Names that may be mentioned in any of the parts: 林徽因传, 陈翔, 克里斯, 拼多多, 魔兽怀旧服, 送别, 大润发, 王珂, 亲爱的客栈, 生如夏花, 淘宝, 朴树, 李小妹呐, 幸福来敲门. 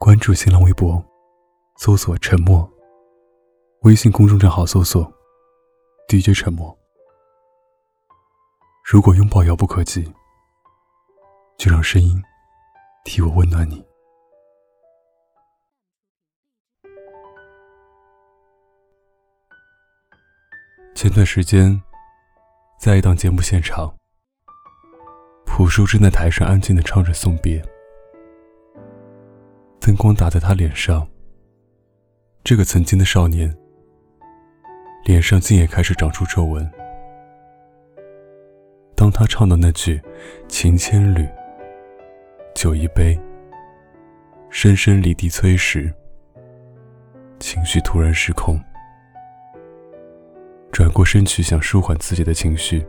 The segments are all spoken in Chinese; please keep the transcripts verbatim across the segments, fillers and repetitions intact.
关注新浪微博，搜索沉默，微信公众账号搜索 D J 沉默。如果拥抱遥不可及，就让声音替我温暖你。前段时间在一档节目现场，朴树正在台上安静地唱着《送别》，灯光打在他脸上，这个曾经的少年脸上竟也开始长出皱纹。当他唱到那句情千缕酒一杯深深离地催时，情绪突然失控，转过身去想舒缓自己的情绪，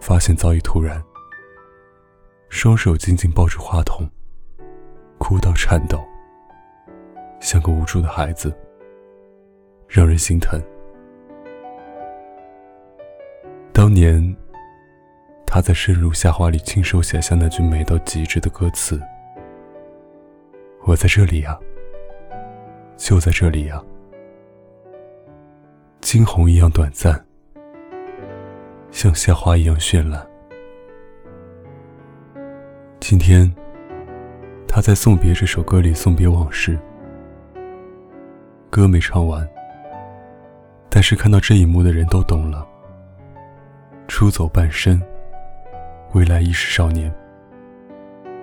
发现早已突然，双手紧紧抱住话筒，哭到颤抖，像个无助的孩子，让人心疼。当年他在《生如夏花》里亲手写下那句美到极致的歌词，我在这里啊，就在这里啊，惊鸿一样短暂，像夏花一样绚烂。今天他在《送别》这首歌里送别往事，歌没唱完，但是看到这一幕的人都懂了。出走半生，归来亦是少年，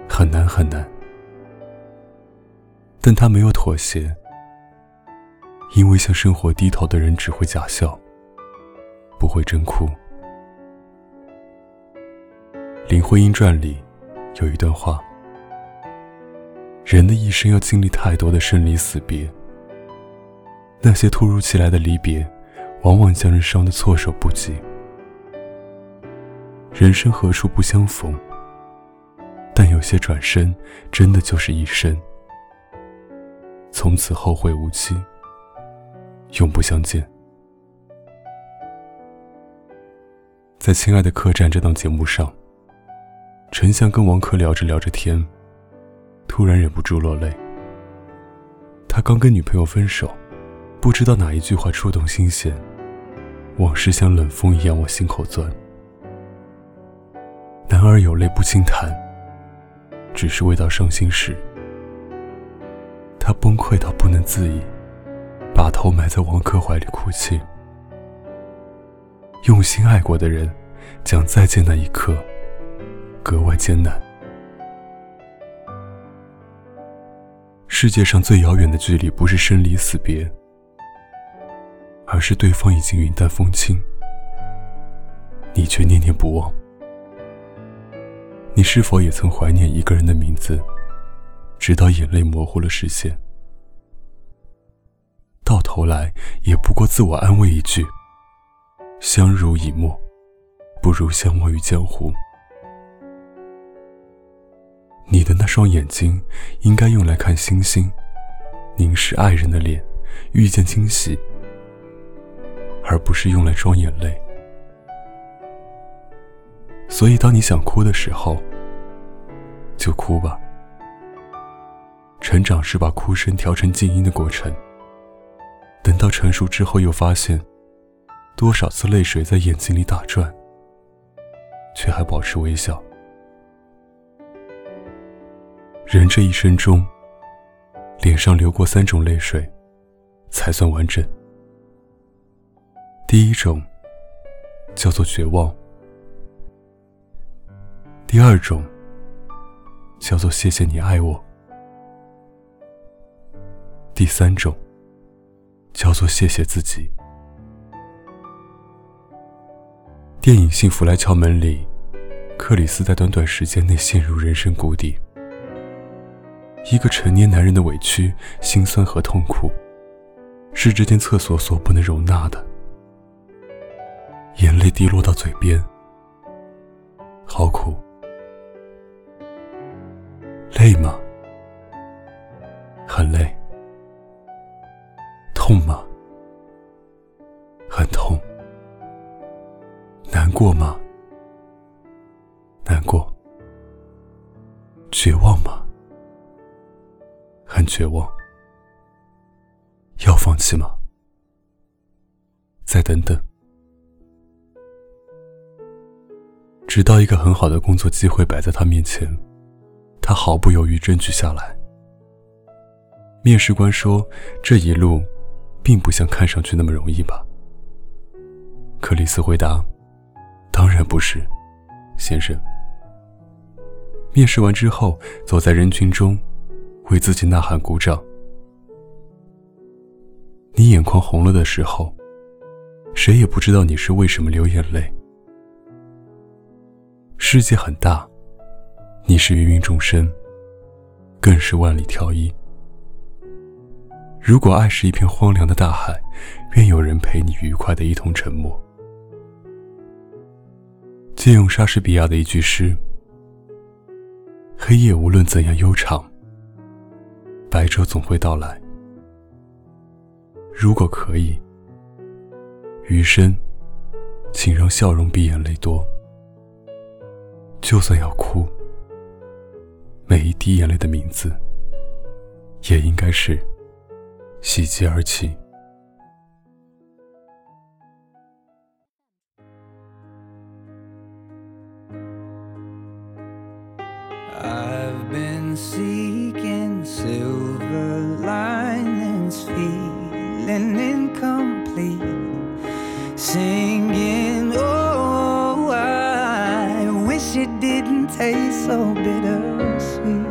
很难很难，但他没有妥协，因为向生活低头的人只会假笑，不会真哭。《林徽因传》里有一段话，人的一生要经历太多的生离死别，那些突如其来的离别往往将人伤得措手不及。人生何处不相逢，但有些转身真的就是一生，从此后会无期，永不相见。在《亲爱的客栈》这档节目上，陈翔跟王珂聊着聊着天，突然忍不住落泪。他刚跟女朋友分手，不知道哪一句话触动心弦，往事像冷风一样往心口钻。男儿有泪不轻弹，只是未到伤心时，他崩溃到不能自已，把头埋在王珂怀里哭泣。用心爱过的人，讲再见那一刻格外艰难。世界上最遥远的距离，不是生离死别，而是对方已经云淡风轻，你却念念不忘。你是否也曾怀念一个人的名字，直到眼泪模糊了视线？到头来也不过自我安慰一句，相濡以沫，不如相忘于江湖。你的那双眼睛应该用来看星星，凝视爱人的脸，遇见惊喜，而不是用来装眼泪。所以当你想哭的时候，就哭吧。成长是把哭声调成静音的过程，等到成熟之后又发现，多少次泪水在眼睛里打转，却还保持微笑。人这一生中，脸上流过三种泪水才算完整。第一种叫做绝望，第二种叫做谢谢你爱我，第三种叫做谢谢自己。电影《幸福来敲门》里，克里斯在短短时间内陷入人生谷底，一个成年男人的委屈、心酸和痛苦，是这间厕所所不能容纳的。眼泪滴落到嘴边，好苦。累吗？很累。痛吗？很痛。难过吗？难过。绝望吗？绝望。要放弃吗？再等等。直到一个很好的工作机会摆在他面前，他毫不犹豫争取下来。面试官说，这一路并不像看上去那么容易吧？克里斯回答，当然不是，先生。面试完之后，走在人群中，为自己呐喊鼓掌。你眼眶红了的时候，谁也不知道你是为什么流眼泪。世界很大，你是芸芸众生，更是万里挑一。如果爱是一片荒凉的大海，愿有人陪你愉快的一同沉没。借用莎士比亚的一句诗，黑夜无论怎样悠长，白昼总会到来。如果可以，余生请让笑容比眼泪多。就算要哭，每一滴眼泪的名字也应该是喜极而泣。I've been seeking silver linings, feeling incomplete, singing, oh, I wish it didn't taste so bittersweet.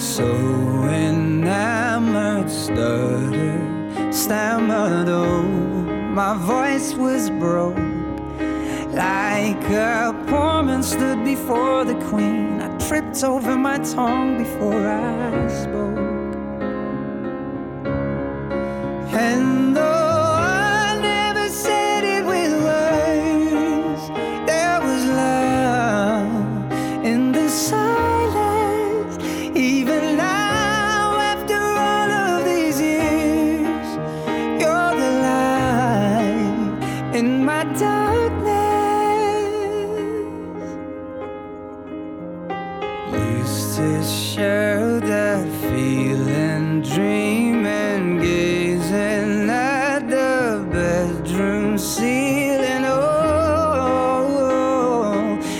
So enamored, stuttered, stammered, oh, my voice was broke. Like a poor man stood before the queen, I tripped over my tongue before I spoke. And though I never said it with words, there was love in the silence. Even now, after all of these years, you're the light in my darkness. Used to share that feeling, dreaming, gazing at the bedroom ceiling. Oh, oh,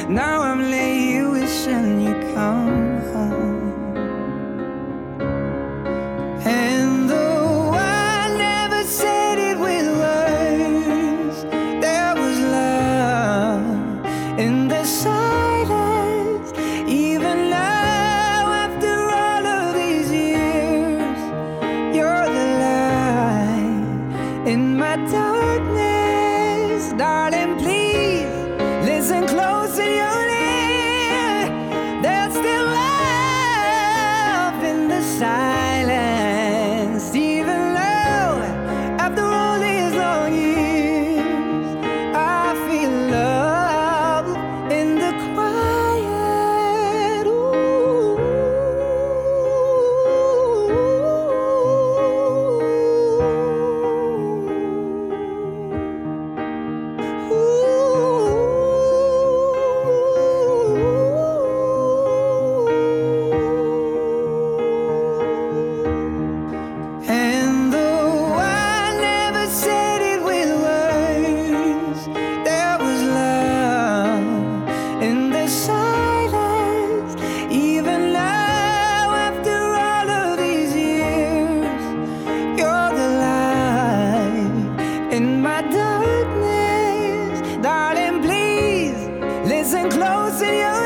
now I'm late wishing you come home. And though I never said it with words, there was love in the silence. Even now, in my darkness, darling, please listen close and you'll hear there's still love in the silence. Even though after all these long years, I feel love in the quiet. Ooh. Darkness, darling, please listen close and you'll